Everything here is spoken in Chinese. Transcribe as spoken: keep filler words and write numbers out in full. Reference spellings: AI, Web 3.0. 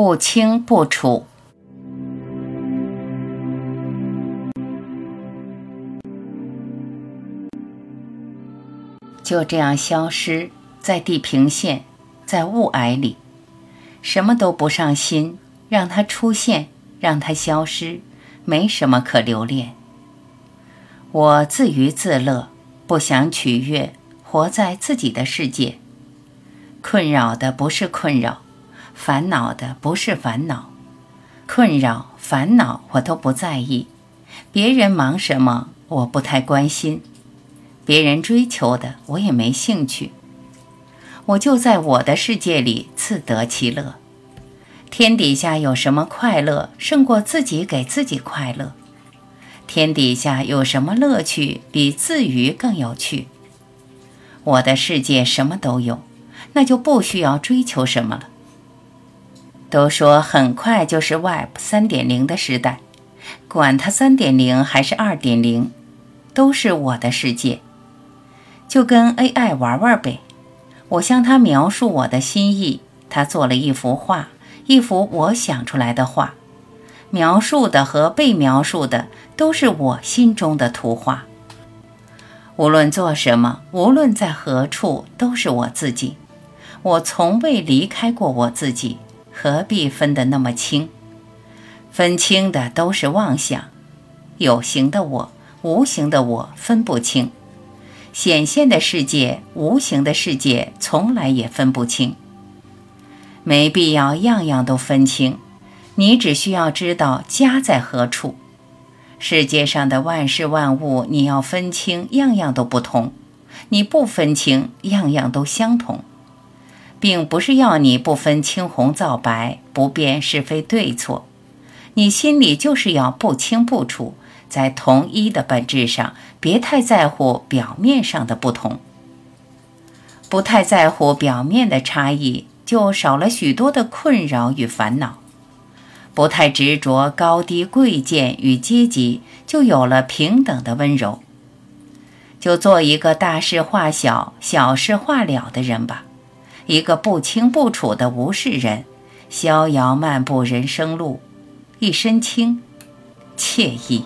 不清不楚。就这样消失在地平线，在雾霭里，什么都不上心，让它出现，让它消失，没什么可留恋。我自娱自乐，不想取悦，活在自己的世界。困扰的不是困扰，烦恼的不是烦恼，困扰、烦恼我都不在意。别人忙什么，我不太关心。别人追求的我也没兴趣，我就在我的世界里自得其乐。天底下有什么快乐胜过自己给自己快乐？天底下有什么乐趣比自娱更有趣？我的世界什么都有，那就不需要追求什么了。都说很快就是 Web 三点零 的时代，管它 三点零 还是 二点零， 都是我的世界。就跟 A I 玩玩呗，我向他描述我的心意，他做了一幅画，一幅我想出来的画，描述的和被描述的都是我心中的图画。无论做什么，无论在何处，都是我自己。我从未离开过我自己，何必分得那么清？分清的都是妄想，有形的我，无形的我分不清。显现的世界，无形的世界从来也分不清。没必要样样都分清，你只需要知道家在何处。世界上的万事万物，你要分清，样样都不同；你不分清，样样都相同。并不是要你不分青红皂白，不辨是非对错，你心里就是要不清不楚，在同一的本质上，别太在乎表面上的不同。不太在乎表面的差异，就少了许多的困扰与烦恼。不太执着高低贵贱与阶级，就有了平等的温柔。就做一个大事化小，小事化了的人吧，一个不清不楚的无事人，逍遥漫步人生路，一身轻，惬意。